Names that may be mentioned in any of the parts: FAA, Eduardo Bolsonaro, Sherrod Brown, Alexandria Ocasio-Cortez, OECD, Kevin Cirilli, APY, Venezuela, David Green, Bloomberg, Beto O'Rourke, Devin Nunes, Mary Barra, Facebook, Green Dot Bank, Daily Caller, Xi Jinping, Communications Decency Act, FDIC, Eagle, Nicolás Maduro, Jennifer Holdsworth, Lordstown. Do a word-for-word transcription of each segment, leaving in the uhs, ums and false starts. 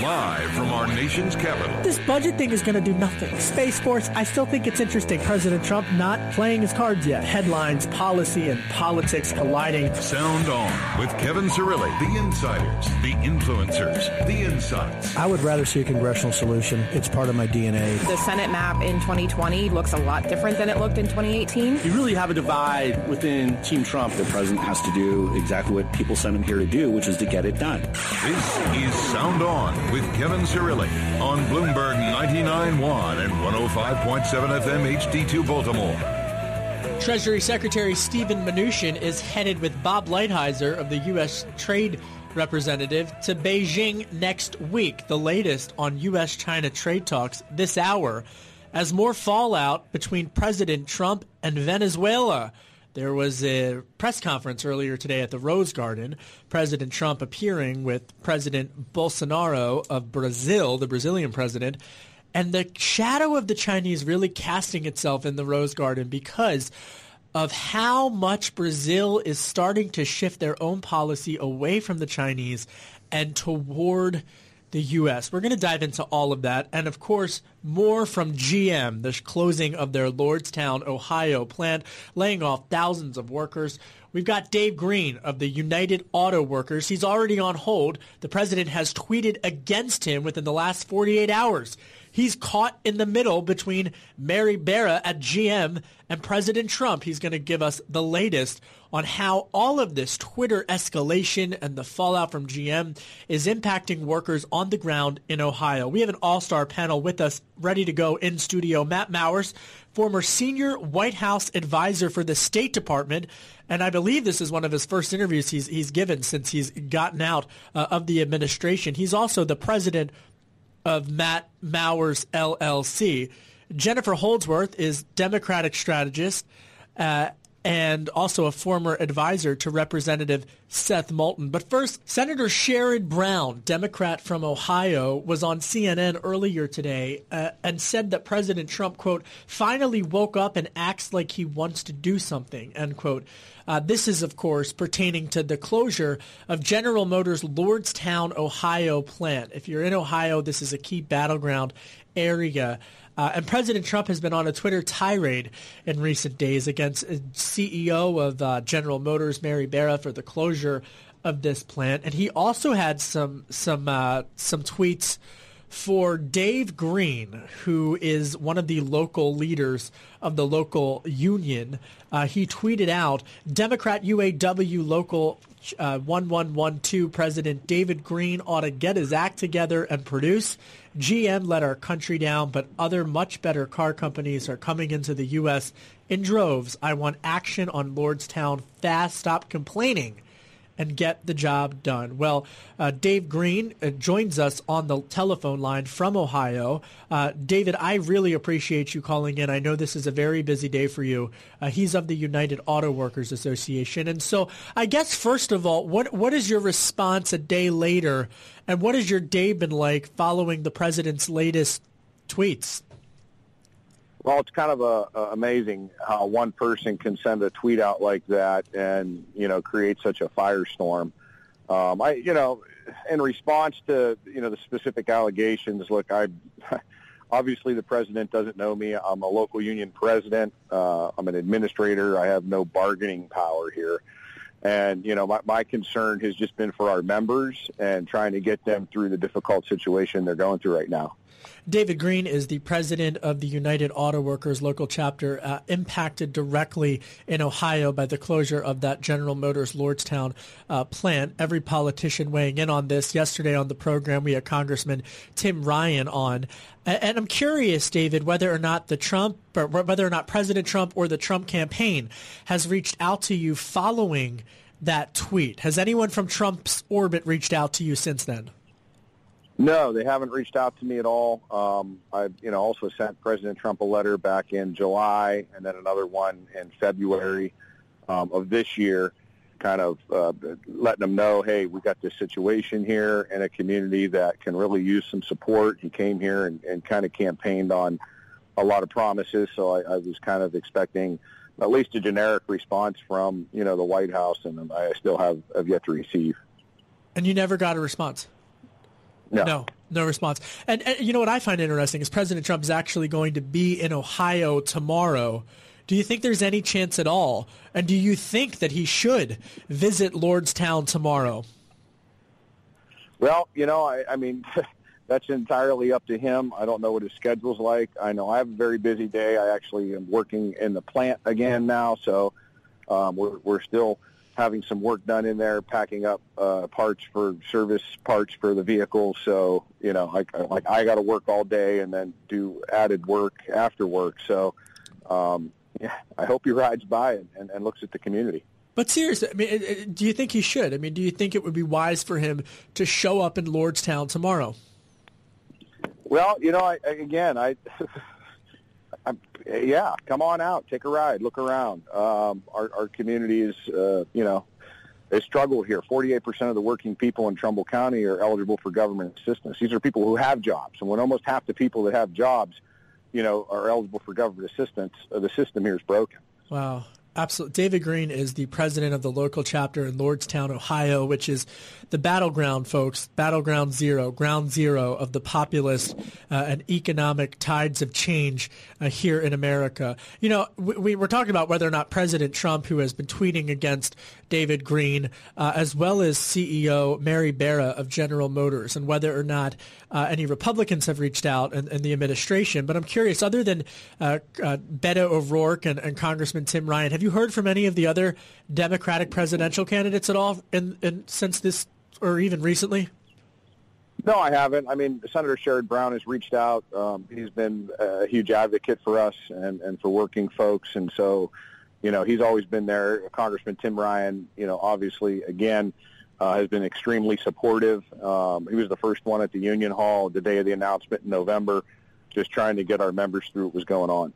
Live from our nation's capital. This budget thing is going to do nothing. Space Force, I still think it's interesting. President Trump not playing his cards yet. Headlines, policy, and politics colliding. Sound On with Kevin Cirilli. The insiders, the influencers, the insights. I would rather see a congressional solution. It's part of my D N A. The Senate map in twenty twenty looks a lot different than it looked in twenty eighteen. You really have a divide within Team Trump. The president has to do exactly what people sent him here to do, which is to get it done. This is Sound On with Kevin Cirilli on Bloomberg ninety-nine point one and one oh five point seven F M H D two Baltimore. Treasury Secretary Steven Mnuchin is headed with Bob Lighthizer of the U S. Trade Representative to Beijing next week. The latest on U S-China trade talks this hour as more fallout between President Trump and Venezuela. There was a press conference earlier today at the Rose Garden, President Trump appearing with President Bolsonaro of Brazil, the Brazilian president, and the shadow of the Chinese really casting itself in the Rose Garden because of how much Brazil is starting to shift their own policy away from the Chinese and toward the U S. We're going to dive into all of that and, of course, more from G M, the closing of their Lordstown, Ohio plant, laying off thousands of workers. We've got Dave Green of the United Auto Workers. He's already on hold. The president has tweeted against him within the last forty-eight hours. He's caught in the middle between Mary Barra at G M and President Trump. He's going to give us the latest on how all of this Twitter escalation and the fallout from G M is impacting workers on the ground in Ohio. We have an all-star panel with us ready to go in studio. Matt Mowers, former senior White House advisor for the State Department, and I believe this is one of his first interviews he's he's given since he's gotten out uh, of the administration. He's also the president of Matt Mowers, L L C. Jennifer Holdsworth is Democratic strategist uh, and also a former advisor to Representative Seth Moulton. But first, Senator Sherrod Brown, Democrat from Ohio, was on C N N earlier today uh, and said that President Trump, quote, finally woke up and acts like he wants to do something, end quote. Uh, this is, of course, pertaining to the closure of General Motors' Lordstown, Ohio plant. If you're in Ohio, this is a key battleground area. Uh, and President Trump has been on a Twitter tirade in recent days against C E O of uh, General Motors, Mary Barra, for the closure of this plant. And he also had some some uh, some tweets for Dave Green, who is one of the local leaders of the local union. Uh, he tweeted out, Democrat U A W local uh, one one one two President David Green ought to get his act together and produce. G M let our country down, but other much better car companies are coming into the U S in droves. I want action on Lordstown fast. Stop complaining and get the job done. Well, uh, Dave Green uh, joins us on the telephone line from Ohio. Uh, David, I really appreciate you calling in. I know this is a very busy day for you. Uh, he's of the United Auto Workers Association. And so I guess, first of all, what what is your response a day later? And what has your day been like following the president's latest tweets? Well, it's kind of uh, uh, amazing how one person can send a tweet out like that and, you know, create such a firestorm. Um, I, you know, in response to, you know, the specific allegations, look, I obviously the president doesn't know me. I'm a local union president. Uh, I'm an administrator. I have no bargaining power here. And, you know, my, my concern has just been for our members and trying to get them through the difficult situation they're going through right now. David Green is the president of the United Auto Workers local chapter uh, impacted directly in Ohio by the closure of that General Motors Lordstown uh, plant. Every politician weighing in on this. Yesterday on the program, we had Congressman Tim Ryan on. And I'm curious, David, whether or not the Trump, or whether or not President Trump or the Trump campaign has reached out to you following that tweet. Has anyone from Trump's orbit reached out to you since then? No, they haven't reached out to me at all. Um, I, you know, also sent President Trump a letter back in July, and then another one in February um, of this year, kind of uh, letting them know, hey, we got this situation here in a community that can really use some support. He came here and, and kind of campaigned on a lot of promises, so I, I was kind of expecting at least a generic response from, you know, the White House, and I still have, have yet to receive. And you never got a response? No. no, no response. And, and you know what I find interesting is President Trump is actually going to be in Ohio tomorrow. Do you think there's any chance at all? And do you think that he should visit Lordstown tomorrow? Well, you know, I, I mean, that's entirely up to him. I don't know what his schedule's like. I know I have a very busy day. I actually am working in the plant again now, so um, we're, we're still having some work done in there, packing up uh, parts for service parts for the vehicle. So, you know, like, like I got to work all day and then do added work after work. So, um, yeah, I hope he rides by and, and, and looks at the community. But seriously, I mean, do you think he should? I mean, do you think it would be wise for him to show up in Lordstown tomorrow? Well, you know, I, again, I... I'm, yeah, come on out, take a ride, look around. Um, our, our community is, uh, you know, they struggle here. forty-eight percent of the working people in Trumbull County are eligible for government assistance. These are people who have jobs, and when almost half the people that have jobs, you know, are eligible for government assistance, uh, the system here is broken. Wow. Absolutely. David Green is the president of the local chapter in Lordstown, Ohio, which is the battleground, folks, battleground zero, ground zero of the populist uh, and economic tides of change uh, here in America. You know, we, we were talking about whether or not President Trump, who has been tweeting against David Green, uh, as well as C E O Mary Barra of General Motors, and whether or not uh, any Republicans have reached out in, in the administration. But I'm curious, other than uh, uh, Beto O'Rourke and, and Congressman Tim Ryan, have Have you heard from any of the other Democratic presidential candidates at all in, in, since this or even recently? No, I haven't. I mean, Senator Sherrod Brown has reached out. Um, he's been a huge advocate for us and, and for working folks. And so, you know, he's always been there. Congressman Tim Ryan, you know, obviously, again, uh, has been extremely supportive. Um, he was the first one at the Union Hall the day of the announcement in November, just trying to get our members through what was going on.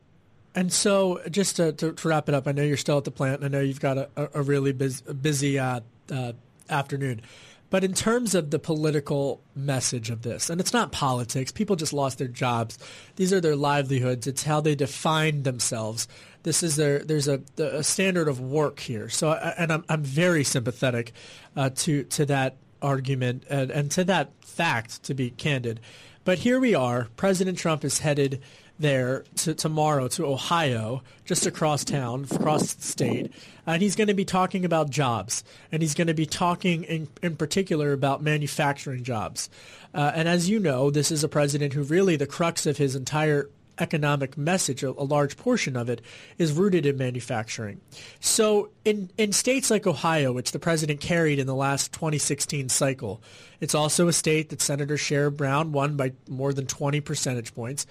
And so just to, to, to wrap it up, I know you're still at the plant, and I know you've got a, a really busy, busy uh, uh, afternoon. But in terms of the political message of this, and it's not politics. People just lost their jobs. These are their livelihoods. It's how they define themselves. This is their there's a, a standard of work here. So and I'm I'm very sympathetic uh, to to that argument and, and to that fact, to be candid. But here we are. President Trump is headed there to tomorrow to Ohio, just across town, across the state, and he's going to be talking about jobs, and he's going to be talking in, in particular about manufacturing jobs. Uh, and as you know, this is a president who really the crux of his entire economic message, a, a large portion of it, is rooted in manufacturing. So in, in states like Ohio, which the president carried in the last twenty sixteen cycle, it's also a state that Senator Sherrod Brown won by more than twenty percentage points.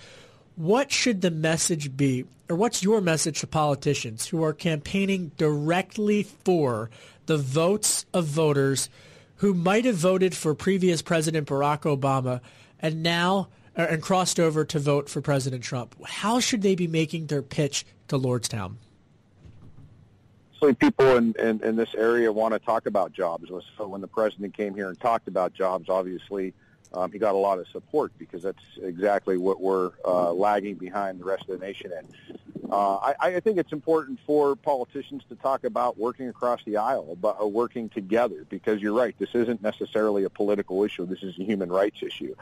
What should the message be, or what's your message to politicians who are campaigning directly for the votes of voters who might have voted for previous President Barack Obama and now er, and crossed over to vote for President Trump? How should they be making their pitch to Lordstown? So people in, in, in this area want to talk about jobs. So when the president came here and talked about jobs, obviously, Um, he got a lot of support because that's exactly what we're uh, lagging behind the rest of the nation in. Uh, I, I think it's important for politicians to talk about working across the aisle, about working together, because you're right, this isn't necessarily a political issue. This is a human rights issue.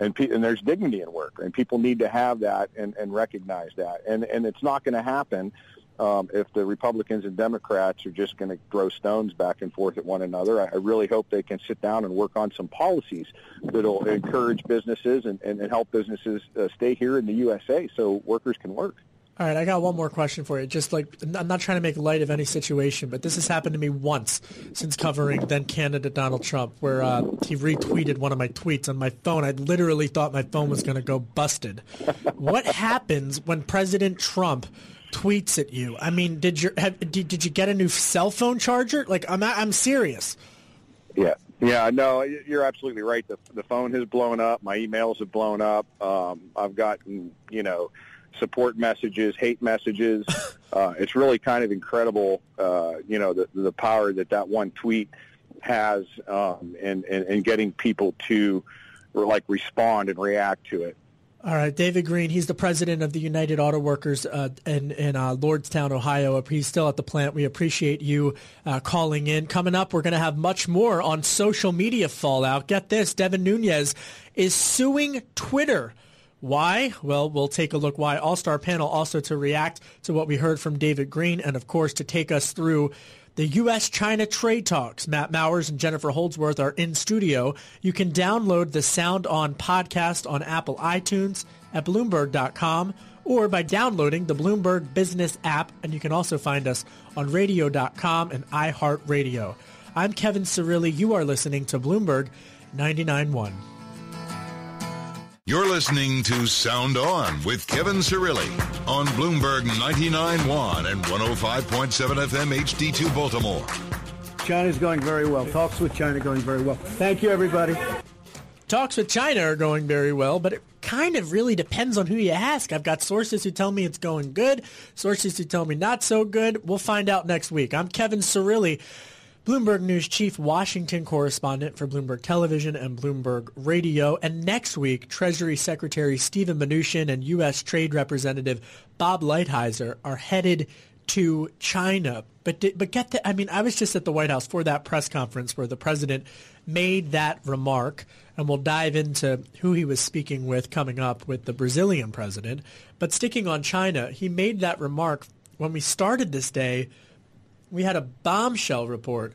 And, pe- and there's dignity in work, and people need to have that and, and recognize that. And, and it's not going to happen um, if the Republicans and Democrats are just going to throw stones back and forth at one another. I, I really hope they can sit down and work on some policies that will encourage businesses and, and, and help businesses uh, stay here in the U S A so workers can work. All right, I got one more question for you. Just like, I'm not trying to make light of any situation, but this has happened to me once since covering then-candidate Donald Trump, where uh, he retweeted one of my tweets on my phone. I literally thought my phone was going to go busted. What happens when President Trump tweets at you? I mean, did you have, did, did you get a new cell phone charger? Like, I'm I'm serious. Yeah. Yeah, no, you're absolutely right. The, the phone has blown up. My emails have blown up. Um, I've gotten, you know, support messages, hate messages. Uh, it's really kind of incredible, uh, you know, the, the power that that one tweet has um, in, in, in getting people to, or like, respond and react to it. All right, David Green, he's the president of the United Auto Workers uh, in, in uh, Lordstown, Ohio. He's still at the plant. We appreciate you uh, calling in. Coming up, we're going to have much more on social media fallout. Get this, Devin Nunez is suing Twitter. Why? Well, we'll take a look why. All-Star panel also to react to what we heard from David Green and, of course, to take us through the U S China trade talks. Matt Mowers and Jennifer Holdsworth are in studio. You can download the Sound On podcast on Apple iTunes at Bloomberg dot com or by downloading the Bloomberg Business app. And you can also find us on radio dot com and iHeartRadio. I'm Kevin Cirilli. You are listening to Bloomberg ninety-nine point one. You're listening to Sound On with Kevin Cirilli on Bloomberg ninety-nine point one and one oh five point seven F M H D two Baltimore. China's going very well. Talks with China going very well. Thank you, everybody. Talks with China are going very well, but it kind of really depends on who you ask. I've got sources who tell me it's going good, sources who tell me not so good. We'll find out next week. I'm Kevin Cirilli, Bloomberg News Chief Washington Correspondent for Bloomberg Television and Bloomberg Radio. And next week, Treasury Secretary Steven Mnuchin and U S. Trade Representative Bob Lighthizer are headed to China. But but get the, I mean, I was just at the White House for that press conference where the president made that remark, and we'll dive into who he was speaking with coming up with the Brazilian president. But sticking on China, he made that remark when we started this day. We had a bombshell report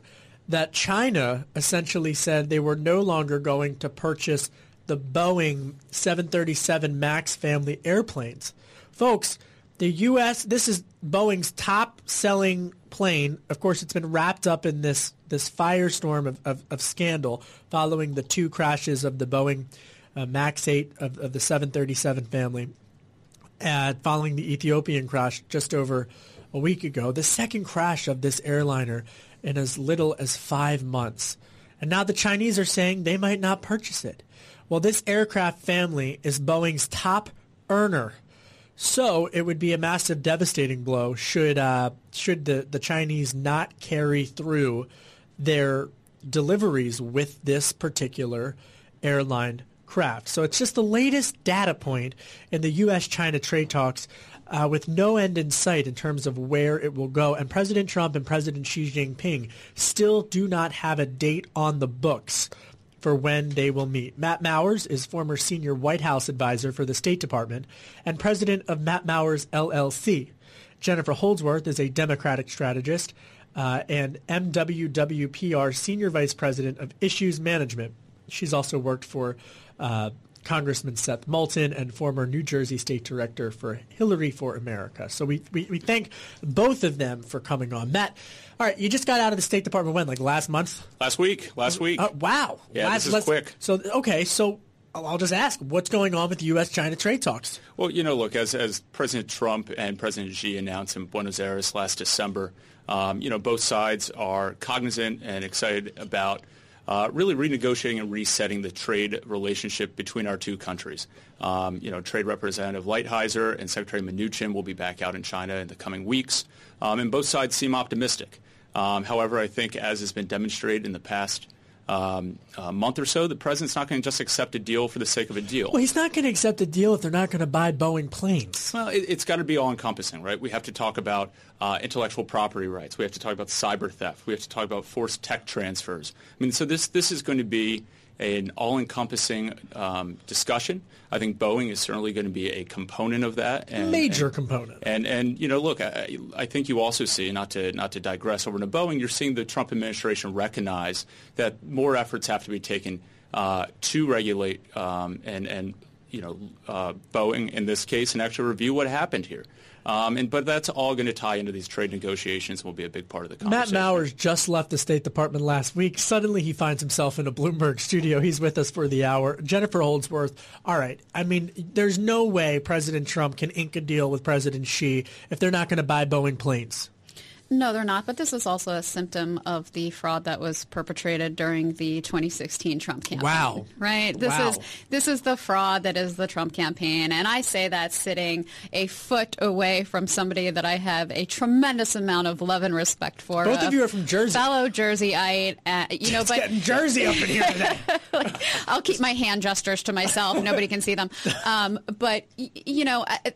that China essentially said they were no longer going to purchase the Boeing seven thirty-seven MAX family airplanes. Folks, the U S, this is Boeing's top-selling plane. Of course, it's been wrapped up in this, this firestorm of, of, of scandal following the two crashes of the Boeing uh, MAX eight of, of the seven thirty-seven family, uh, following the Ethiopian crash just over a week ago, the second crash of this airliner in as little as five months. And now the Chinese are saying they might not purchase it. Well, this aircraft family is Boeing's top earner. So it would be a massive, devastating blow should uh, should the, the Chinese not carry through their deliveries with this particular airline craft. So it's just the latest data point in the U S China trade talks, Uh, with no end in sight in terms of where it will go. And President Trump and President Xi Jinping still do not have a date on the books for when they will meet. Matt Mowers is former senior White House advisor for the State Department and president of Matt Mowers, L L C. Jennifer Holdsworth is a Democratic strategist uh, and M W W P R senior vice president of issues management. She's also worked for uh Congressman Seth Moulton and former New Jersey State Director for Hillary for America. So we, we we thank both of them for coming on. Matt, all right, you just got out of the State Department when, like last month? Last week. Last week. Uh, wow. Yeah, last, this is quick. So, okay, so I'll just ask, what's going on with the U S China trade talks? Well, you know, look, as, as President Trump and President Xi announced in Buenos Aires last December, um, you know, both sides are cognizant and excited about Uh, really renegotiating and resetting the trade relationship between our two countries. Um, you know, Trade Representative Lighthizer and Secretary Mnuchin will be back out in China in the coming weeks, um, and both sides seem optimistic. Um, however, I think as has been demonstrated in the past um, uh, month or so, the president's not going to just accept a deal for the sake of a deal. Well, he's not going to accept a deal if they're not going to buy Boeing planes. Well, it, it's got to be all-encompassing, right? We have to talk about Uh, intellectual property rights. We have to talk about cyber theft. We have to talk about forced tech transfers. I mean, so this this is going to be an all-encompassing um, discussion. I think Boeing is certainly going to be a component of that. And, Major and, component. And, and you know, look, I, I think you also see, not to not to digress over to Boeing, you're seeing the Trump administration recognize that more efforts have to be taken uh, to regulate um, and, and you know, uh, Boeing in this case and actually review what happened here. Um, and but that's all going to tie into these trade negotiations and will be a big part of the conversation. Matt Mowers just left the State Department last week. Suddenly he finds himself in a Bloomberg studio. He's with us for the hour. Jennifer Holdsworth, all right, I mean, there's no way President Trump can ink a deal with President Xi if they're not going to buy Boeing planes. No, they're not. But this is also a symptom of the fraud that was perpetrated during the twenty sixteen Trump campaign. Wow. Right? This wow. is this is the fraud that is the Trump campaign. And I say that sitting a foot away from somebody that I have a tremendous amount of love and respect for. Both of, of you are from Jersey. Fellow Jerseyite. Uh, you know, it's but getting Jersey up in here today. Like, I'll keep my hand gestures to myself. Nobody can see them. Um, but, you know... I,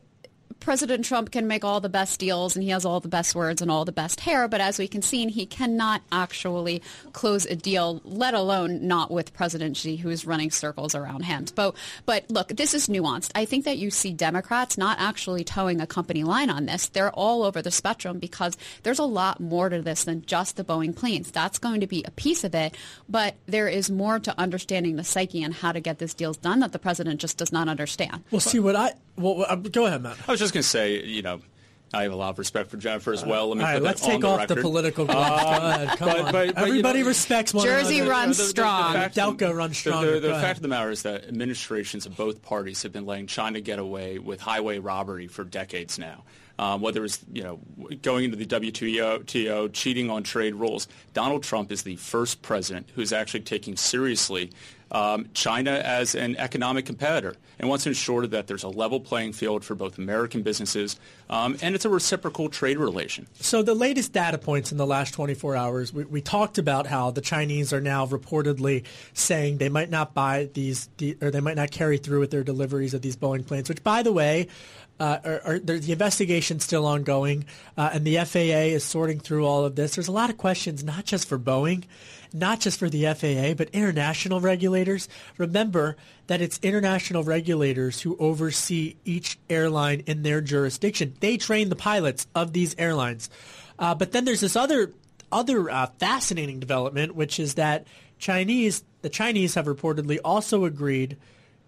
President Trump can make all the best deals and he has all the best words and all the best hair, but as we can see, he cannot actually close a deal, let alone not with President Xi, who is running circles around him. But, but look, this is nuanced. I think that you see Democrats not actually towing a company line on this. They're all over the spectrum because there's a lot more to this than just the Boeing planes. That's going to be a piece of it, but there is more to understanding the psyche and how to get these deals done that the president just does not understand. Well, see what I... Well, uh, go ahead, Matt. I was just going to say, you know, I have a lot of respect for Jennifer as well. Let me All put right, that let's on take the off record. The political. Uh, Come but, on. But, but, Everybody you know, respects one another. Jersey runs the, the, strong. Delco runs strong. The, the, the fact of the matter is that administrations of both parties have been letting China get away with highway robbery for decades now. Um, whether it's, you know, going into the W T O, cheating on trade rules. Donald Trump is the first president who's actually taking seriously um, China as an economic competitor and wants to ensure that there's a level playing field for both American businesses um, and it's a reciprocal trade relation. So the latest data points in the last twenty-four hours, we, we talked about how the Chinese are now reportedly saying they might not buy these or they might not carry through with their deliveries of these Boeing planes, which, by the way, Uh, are, are there, the investigation's still ongoing, uh, and the F A A is sorting through all of this. There's a lot of questions, not just for Boeing, not just for the F A A, but international regulators. Remember that it's international regulators who oversee each airline in their jurisdiction. They train the pilots of these airlines. Uh, but then there's this other other uh, fascinating development, which is that Chinese the Chinese have reportedly also agreed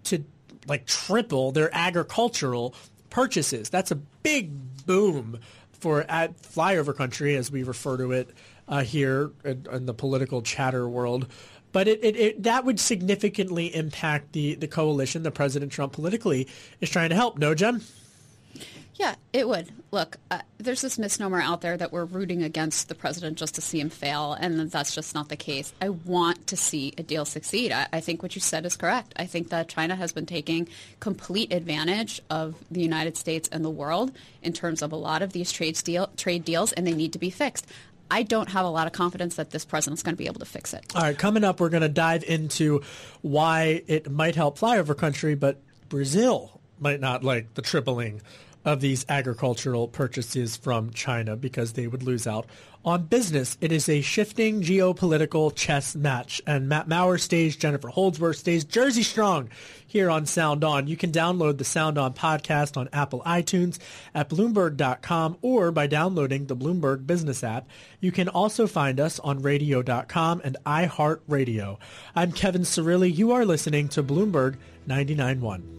to like triple their agricultural purchases. That's a big boom for at flyover country, as we refer to it uh, here in, in the political chatter world. But it, it, it that would significantly impact the, the coalition that President Trump politically is trying to help. No, Jen? Yeah, it would. Look, uh, there's this misnomer out there that we're rooting against the president just to see him fail, and that's just not the case. I want to see a deal succeed. I, I think what you said is correct. I think that China has been taking complete advantage of the United States and the world in terms of a lot of these trade deal, trade deals, and they need to be fixed. I don't have a lot of confidence that this president's going to be able to fix it. All right, coming up, we're going to dive into why it might help flyover country, but Brazil might not like the tripling of these agricultural purchases from China because they would lose out on business. It is a shifting geopolitical chess match. And Matt Maurer stays, Jennifer Holdsworth stays, Jersey strong here on Sound On. You can download the Sound On podcast on Apple iTunes at Bloomberg dot com or by downloading the Bloomberg Business app. You can also find us on radio dot com and iHeartRadio. I'm Kevin Cirilli. You are listening to Bloomberg ninety-nine point one.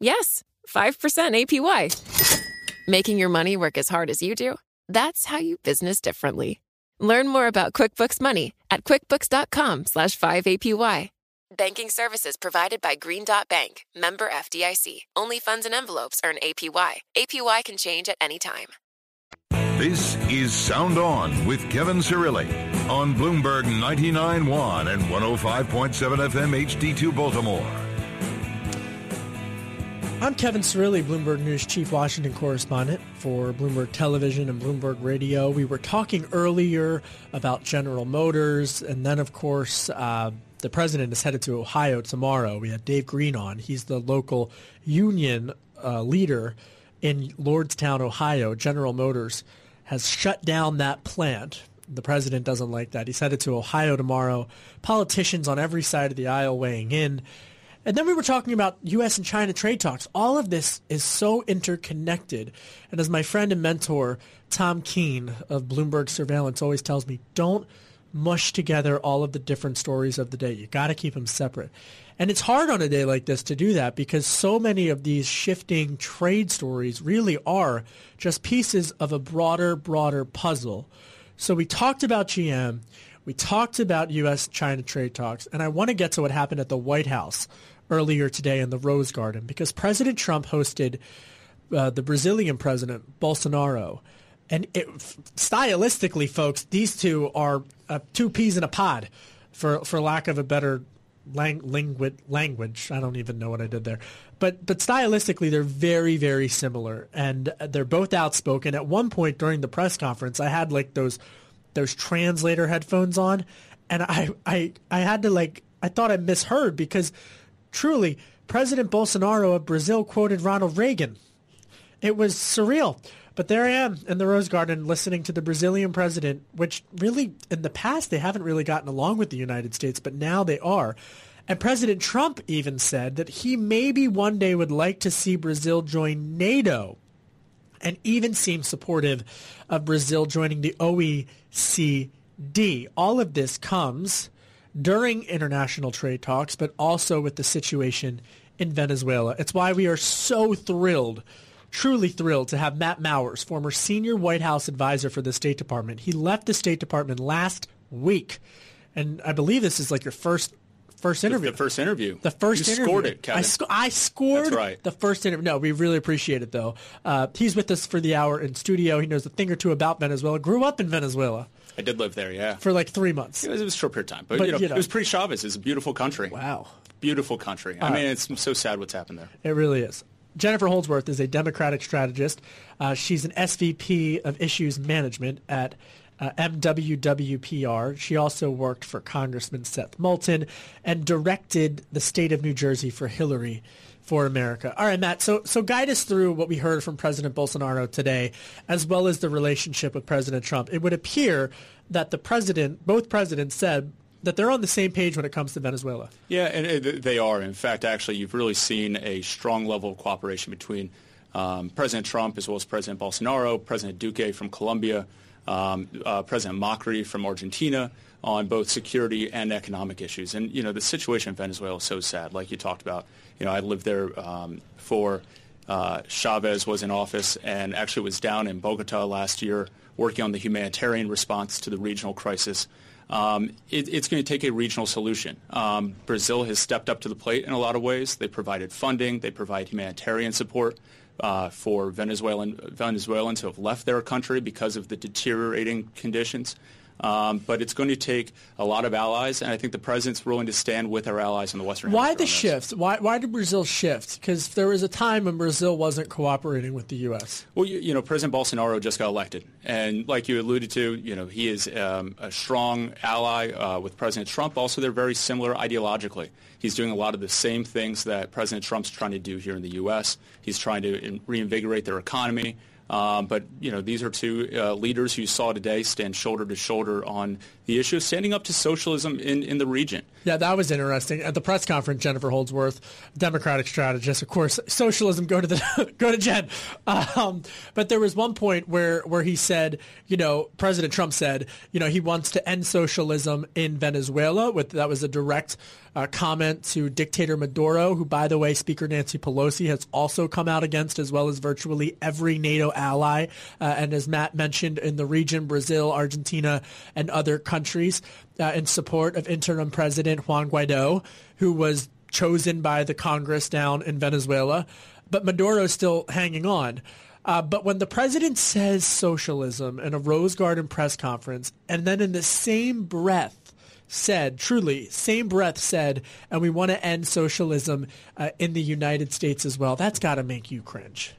Yes, five percent A P Y. Making your money work as hard as you do? That's how you business differently. Learn more about QuickBooks Money at quickbooks dot com slash five A P Y. Banking services provided by Green Dot Bank, member F D I C. Only funds and envelopes earn A P Y. A P Y can change at any time. This is Sound On with Kevin Cirilli. on Bloomberg ninety-nine point one and one oh five point seven F M H D two Baltimore. I'm Kevin Cirilli, Bloomberg News Chief Washington Correspondent for Bloomberg Television and Bloomberg Radio. We were talking earlier about General Motors, and then, of course, uh, the president is headed to Ohio tomorrow. We had Dave Green on. He's the local union uh, leader in Lordstown, Ohio. General Motors has shut down that plant. The president doesn't like that. He's headed to Ohio tomorrow. Politicians on every side of the aisle weighing in. And then we were talking about U S and China trade talks. All of this is so interconnected. And as my friend and mentor, Tom Keene of Bloomberg Surveillance, always tells me, don't mush together all of the different stories of the day. You got to keep them separate. And it's hard on a day like this to do that because so many of these shifting trade stories really are just pieces of a broader, broader puzzle. So we talked about G M. We talked about U S-China trade talks, and I want to get to what happened at the White House earlier today in the Rose Garden, because President Trump hosted uh, the Brazilian president, Bolsonaro. And it, stylistically, folks, these two are uh, two peas in a pod, for, for lack of a better lang- languid- language. I don't even know what I did there. But, but stylistically, they're very, very similar, and they're both outspoken. At one point during the press conference, I had like those... those translator headphones on, and I, I I had to like I thought I misheard, because truly President Bolsonaro of Brazil quoted Ronald Reagan. It was surreal. But there I am in the Rose Garden listening to the Brazilian president, which really in the past they haven't really gotten along with the United States, but now they are. And President Trump even said that he maybe one day would like to see Brazil join NATO, and even seems supportive of Brazil joining the O E C D. All of this comes during international trade talks, but also with the situation in Venezuela. It's why we are so thrilled, truly thrilled, to have Matt Mowers, former senior White House advisor for the State Department. He left the State Department last week, and I believe this is like your first First interview. The first interview. The first you interview. You scored it, Kevin. I, sc- I scored That's right. the first interview. No, we really appreciate it, though. Uh, he's with us for the hour in studio. He knows a thing or two about Venezuela. Grew up in Venezuela. I did live there, yeah. For like three months. It was, it was a short period of time. But, but you know, you know, it was pretty Chavez. It's a beautiful country. Wow. Beautiful country. I uh, mean, it's so sad what's happened there. It really is. Jennifer Holdsworth is a Democratic strategist. Uh, she's an S V P of Issues Management at Uh, M W W P R. She also worked for Congressman Seth Moulton and directed the state of New Jersey for Hillary for America. All right, Matt, so so guide us through what we heard from President Bolsonaro today, as well as the relationship with President Trump. It would appear that the president, both presidents said that they're on the same page when it comes to Venezuela. Yeah, and it, they are. In fact, actually, you've really seen a strong level of cooperation between um, President Trump as well as President Bolsonaro, President Duque from Colombia, Um, uh, President Macri from Argentina, on both security and economic issues. And, you know, the situation in Venezuela is so sad, like you talked about. You know, I lived there um, before uh, Chavez was in office, and actually was down in Bogota last year working on the humanitarian response to the regional crisis. Um, it, it's going to take a regional solution. Um, Brazil has stepped up to the plate in a lot of ways. They provided funding. They provide humanitarian support uh, for Venezuelan Venezuelans who have left their country because of the deteriorating conditions. Um, but it's going to take a lot of allies, and I think the president's willing to stand with our allies in the Western Hemisphere. Why the shift? Why why did Brazil shift? Because there was a time when Brazil wasn't cooperating with the U S. Well, you, you know, President Bolsonaro just got elected, and like you alluded to, you know, he is um, a strong ally uh, with President Trump. Also, they're very similar ideologically. He's doing a lot of the same things that President Trump's trying to do here in the U S. He's trying to in- reinvigorate their economy. Um, but, you know, these are two uh, leaders who you saw today stand shoulder to shoulder on the issue of standing up to socialism in, in the region. Yeah, that was interesting. At the press conference, Jennifer Holdsworth, Democratic strategist, of course, socialism, go to the go to Jen. Um, but there was one point where where he said, you know, President Trump said, you know, he wants to end socialism in Venezuela. With that was a direct uh, comment to dictator Maduro, who, by the way, Speaker Nancy Pelosi has also come out against, as well as virtually every NATO ally. Uh, and as Matt mentioned, in the region, Brazil, Argentina, and other countries uh, in support of interim President Juan Guaidó, who was chosen by the Congress down in Venezuela. But Maduro's still hanging on. Uh, but when the president says socialism in a Rose Garden press conference, and then in the same breath said, truly, same breath said, and we want to end socialism uh, in the United States as well, that's got to make you cringe.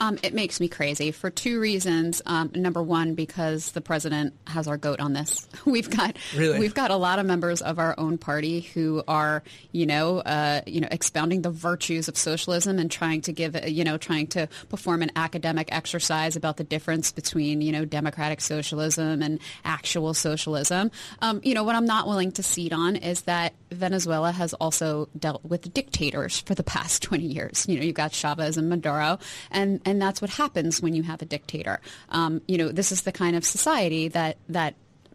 Um, it makes me crazy for two reasons. Um, number one, because the president has our goat on this. We've got really? we've got a lot of members of our own party who are, you know, uh, you know, expounding the virtues of socialism and trying to give, you know, trying to perform an academic exercise about the difference between, you know, democratic socialism and actual socialism. Um, you know, what I'm not willing to cede on is that Venezuela has also dealt with dictators for the past twenty years. You know, you've got Chavez and Maduro, and, and And that's what happens when you have a dictator. Um, you know, this is the kind of society that that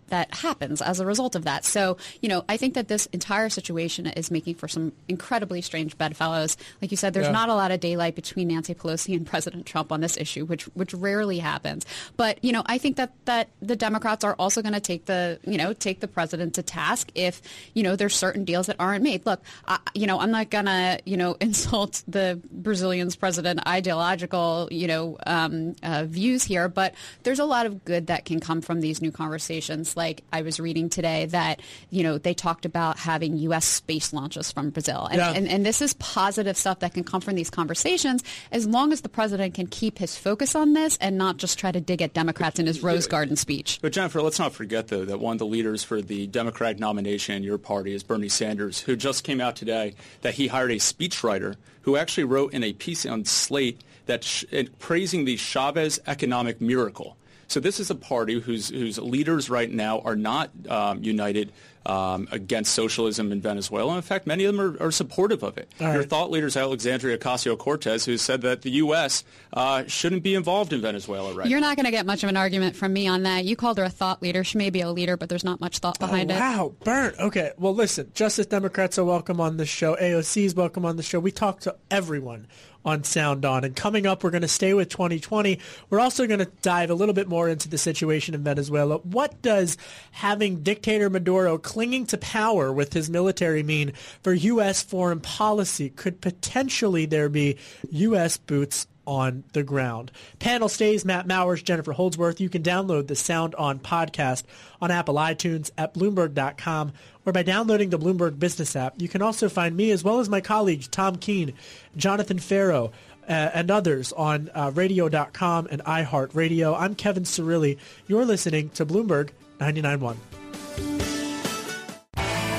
that happens as a result of that. So, you know, I think that this entire situation is making for some incredibly strange bedfellows. Like you said, there's yeah. not a lot of daylight between Nancy Pelosi and President Trump on this issue, which which rarely happens. But, you know, I think that, that the Democrats are also going to take the, you know, take the president to task if, you know, there's certain deals that aren't made. Look, I, you know, I'm not going to, you know, insult the Brazilian's president ideological, you know, um, uh, views here, but there's a lot of good that can come from these new conversations. Like I was reading today that, you know, they talked about having U S space launches from Brazil. And, yeah. and, and this is positive stuff that can come from these conversations as long as the president can keep his focus on this and not just try to dig at Democrats in his Rose Garden speech. But, Jennifer, let's not forget, though, that one of the leaders for the Democratic nomination in your party is Bernie Sanders, who just came out today that he hired a speechwriter who actually wrote in a piece on Slate that sh- praising the Chavez economic miracle. So this is a party whose whose leaders right now are not um, united um, against socialism in Venezuela. In fact, many of them are, are supportive of it. All Your right. thought leaders, Alexandria Ocasio-Cortez, who said that the U S uh, shouldn't be involved in Venezuela right You're now. Not going to get much of an argument from me on that. You called her a thought leader. She may be a leader, but there's not much thought behind oh, wow. it. Wow, Bert. Okay, well, listen, Justice Democrats are welcome on this show. A O C is welcome on the show. We talk to everyone on Sound On. And coming up, we're going to stay with twenty twenty. We're also going to dive a little bit more into the situation in Venezuela. What does having dictator Maduro clinging to power with his military mean for U S foreign policy? Could potentially there be U S boots on the ground? Panel stays Matt Mowers, Jennifer Holdsworth. You can download the Sound On podcast on Apple iTunes, at Bloomberg dot com, or by downloading the Bloomberg Business app. You can also find me, as well as my colleagues Tom Keene, Jonathan Farrow, uh, and others on uh, radio dot com and iHeartRadio. I'm Kevin Cirilli. You're listening to Bloomberg ninety-nine point one.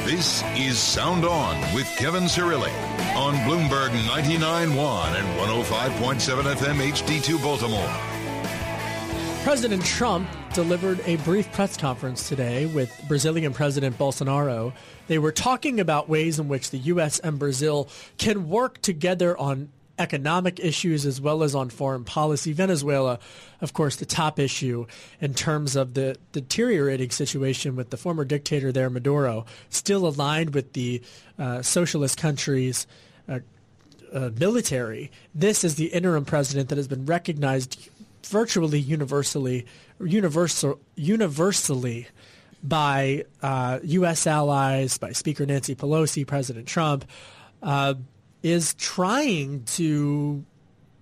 This is Sound On with Kevin Cirilli on Bloomberg ninety-nine point one and one oh five point seven F M H D two Baltimore. President Trump delivered a brief press conference today with Brazilian President Bolsonaro. They were talking about ways in which the U S and Brazil can work together on economic issues as well as on foreign policy. Venezuela, of course, the top issue in terms of the deteriorating situation with the former dictator there, Maduro, still aligned with the uh, socialist countries' uh, uh, military. This is the interim president that has been recognized virtually universally, universal, universally by uh, U S allies, by Speaker Nancy Pelosi, President Trump, uh, is trying to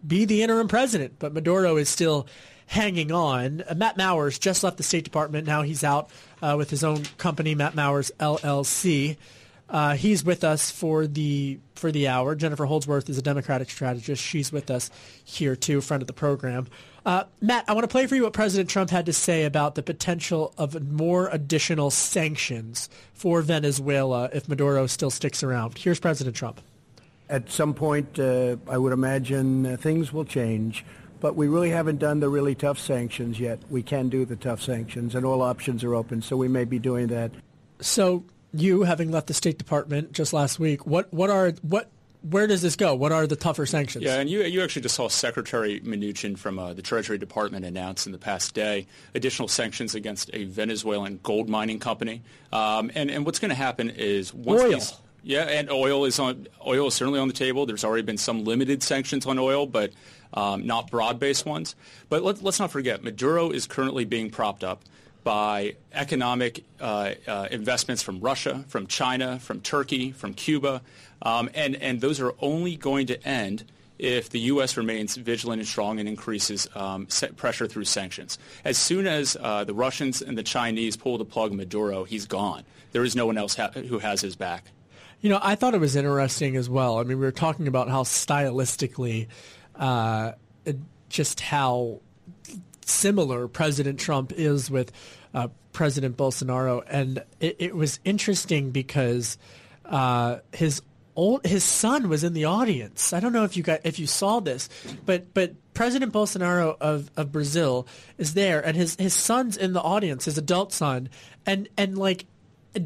be the interim president, but Maduro is still hanging on. Uh, Matt Mowers just left the State Department. Now he's out uh, with his own company, Matt Mowers L L C. Uh, he's with us for the for the hour. Jennifer Holdsworth is a Democratic strategist. She's with us here too, friend of the program. Uh, Matt, I want to play for you what President Trump had to say about the potential of more additional sanctions for Venezuela if Maduro still sticks around. Here's President Trump. At some point, uh, I would imagine uh, things will change, but we really haven't done the really tough sanctions yet. We can do the tough sanctions, and all options are open, so we may be doing that. So you, having left the State Department just last week, what, what are what? Where does this go? What are the tougher sanctions? Yeah, and you you actually just saw Secretary Mnuchin from uh, the Treasury Department announce in the past day additional sanctions against a Venezuelan gold mining company. Um, and, and what's going to happen is once Oil. these... Yeah, and oil is on. Oil is certainly on the table. There's already been some limited sanctions on oil, but um, not broad-based ones. But let, let's not forget, Maduro is currently being propped up by economic uh, uh, investments from Russia, from China, from Turkey, from Cuba, um, and and those are only going to end if the U S remains vigilant and strong and increases um, pressure through sanctions. As soon as uh, the Russians and the Chinese pull the plug on Maduro, he's gone. There is no one else ha- who has his back. You know, I thought it was interesting as well. I mean, we were talking about how stylistically, uh, just how similar President Trump is with uh, President Bolsonaro. And it, it was interesting because uh, his Old, his son was in the audience. I don't know if you got if you saw this, but but President Bolsonaro of, of Brazil is there, and his, his son's in the audience, his adult son, and and like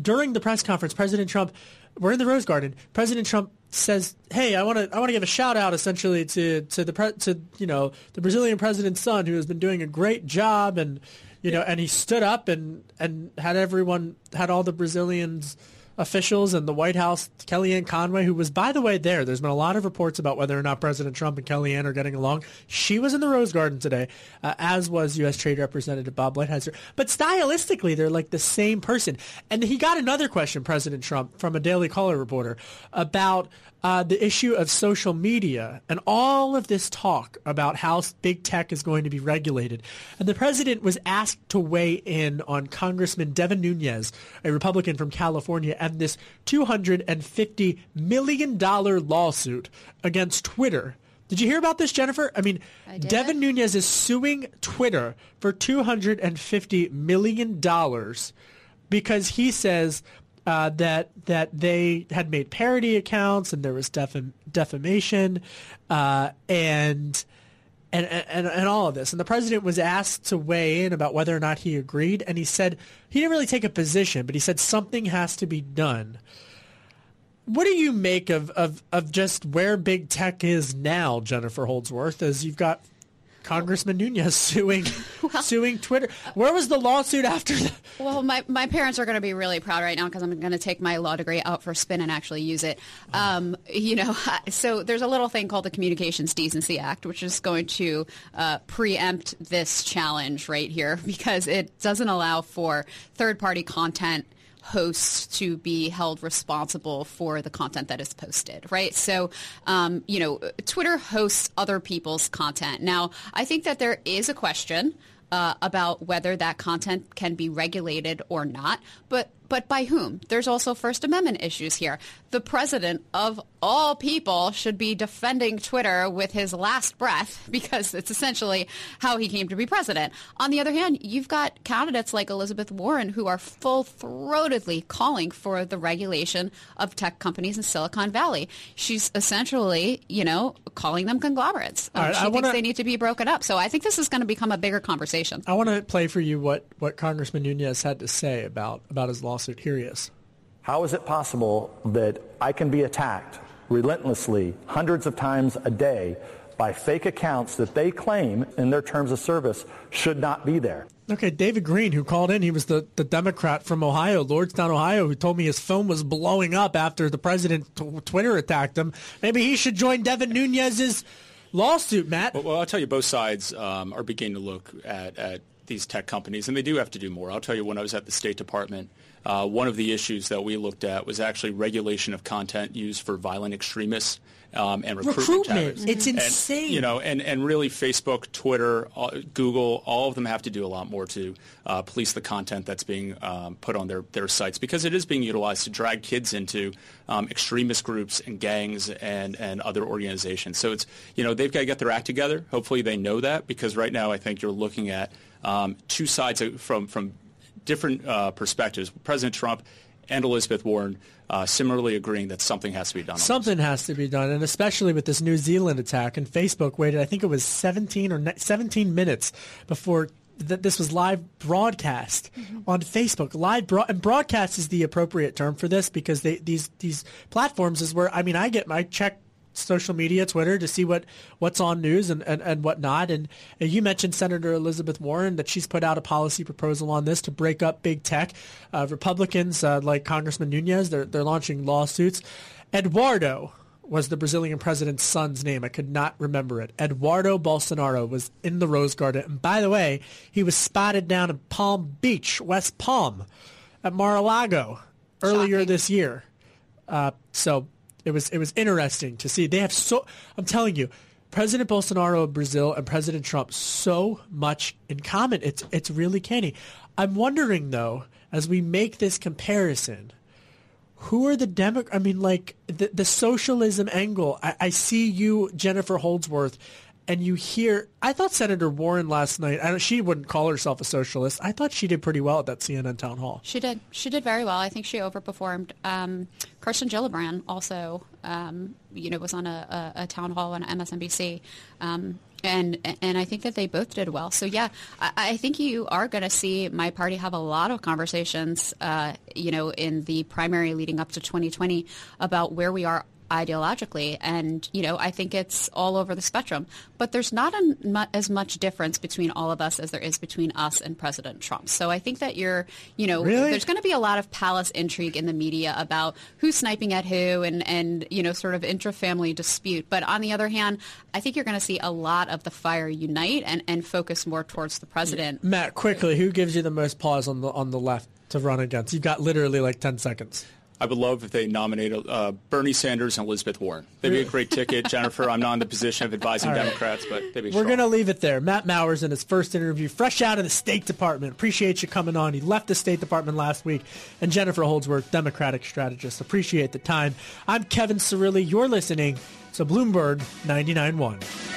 during the press conference, President Trump, we're in the Rose Garden. President Trump says, "Hey, I want to I want to give a shout out essentially to to the pre, to you know the Brazilian president's son who has been doing a great job," and you know, and he stood up and and had everyone had all the Brazilians. Officials in the White House, Kellyanne Conway, who was, by the way, there. There's been a lot of reports about whether or not President Trump and Kellyanne are getting along. She was in the Rose Garden today, uh, as was U S Trade Representative Bob Lighthizer. But stylistically, they're like the same person. And he got another question, President Trump, from a Daily Caller reporter about uh, the issue of social media and all of this talk about how big tech is going to be regulated. And the president was asked to weigh in on Congressman Devin Nunes, a Republican from California, and this two hundred fifty million dollars lawsuit against Twitter. Did you hear about this, Jennifer? I mean, I Devin Nunes is suing Twitter for two hundred fifty million dollars because he says uh, that that they had made parody accounts and there was defam- defamation uh, and, and and and all of this. And the president was asked to weigh in about whether or not he agreed, and he said he didn't really take a position, but he said something has to be done. What do you make of, of, of just where big tech is now, Jennifer Holdsworth, as you've got Congressman Nunes suing well, suing Twitter? Where was the lawsuit after that? Well, my, my parents are going to be really proud right now because I'm going to take my law degree out for a spin and actually use it. Um, you know, so there's a little thing called the Communications Decency Act, which is going to uh, preempt this challenge right here because it doesn't allow for third-party content hosts to be held responsible for the content that is posted, right? So, um, you know, Twitter hosts other people's content. Now, I think that there is a question uh, about whether that content can be regulated or not, but but by whom? There's also First Amendment issues here. The president of all people should be defending Twitter with his last breath because it's essentially how he came to be president. On the other hand, you've got candidates like Elizabeth Warren who are full-throatedly calling for the regulation of tech companies in Silicon Valley. She's essentially, you know, calling them conglomerates. Um, right, she I thinks wanna... they need to be broken up. So I think this is going to become a bigger conversation. I want to play for you what, what Congressman Nunes had to say about, about his lawsuit. So curious. How is it possible that I can be attacked relentlessly hundreds of times a day by fake accounts that they claim in their terms of service should not be there? Okay, David Green, who called in, he was the, the Democrat from Ohio, Lordstown, Ohio, who told me his phone was blowing up after the president t- Twitter attacked him. Maybe he should join Devin Nunes's lawsuit, Matt. Well, well I'll tell you, both sides um, are beginning to look at, at these tech companies, and they do have to do more. I'll tell you, when I was at the State Department, Uh, one of the issues that we looked at was actually regulation of content used for violent extremists um, and recruitment. recruitment. Mm-hmm. It's insane. And, you know, and, and really Facebook, Twitter, all, Google, all of them have to do a lot more to uh, police the content that's being um, put on their, their sites because it is being utilized to drag kids into um, extremist groups and gangs and, and other organizations. So it's, you know, they've got to get their act together. Hopefully they know that because right now I think you're looking at um, two sides from from different uh, perspectives. President Trump and Elizabeth Warren uh, similarly agreeing that something has to be done. Something has to be done, and especially with this New Zealand attack. And Facebook waited, I think it was seventeen or seventeen minutes before th- this was live broadcast mm-hmm. on Facebook. Live bro- and broadcast is the appropriate term for this because they, these these platforms is where, I mean, I get my check. Social media, Twitter, to see what, what's on news and, and, and whatnot. And, and you mentioned Senator Elizabeth Warren, that she's put out a policy proposal on this to break up big tech. Uh, Republicans uh, like Congressman Nunes, they're, they're launching lawsuits. Eduardo was the Brazilian president's son's name. I could not remember it. Eduardo Bolsonaro was in the Rose Garden. And by the way, he was spotted down in Palm Beach, West Palm, at Mar-a-Lago earlier Shocking. this year. Uh, so it was it was interesting to see. They have so I'm telling you, President Bolsonaro of Brazil and President Trump so much in common. It's it's really canny. I'm wondering though, as we make this comparison, who are the Demo- I mean, like the, the socialism angle. I, I see you, Jennifer Holdsworth, and you hear. I thought Senator Warren last night. I don't, she wouldn't call herself a socialist. I thought she did pretty well at that C N N town hall. She did. She did very well. I think she overperformed. Um, Kirsten Gillibrand also, um, you know, was on a, a, a town hall on M S N B C. Um, And and I think that they both did well. So, yeah, I, I think you are going to see my party have a lot of conversations, uh, you know, in the primary leading up to twenty twenty about where we are ideologically. And, you know, I think it's all over the spectrum. But there's not a, mu- as much difference between all of us as there is between us and President Trump. So I think that you're, you know, really? There's going to be a lot of palace intrigue in the media about who's sniping at who and, and you know, sort of intra-family dispute. But on the other hand, I think you're going to see a lot of the fire unite and, and focus more towards the president. Matt, quickly, who gives you the most pause on the on the left to run against? You've got literally like ten seconds. I would love if they nominated uh, Bernie Sanders and Elizabeth Warren. They'd be a great ticket. Jennifer, I'm not in the position of advising right. Democrats, but they'd be strong. We're going to leave it there. Matt Mowers in his first interview, fresh out of the State Department. Appreciate you coming on. He left the State Department last week. And Jennifer Holdsworth, Democratic strategist. Appreciate the time. I'm Kevin Cirilli. You're listening to Bloomberg ninety-nine point one.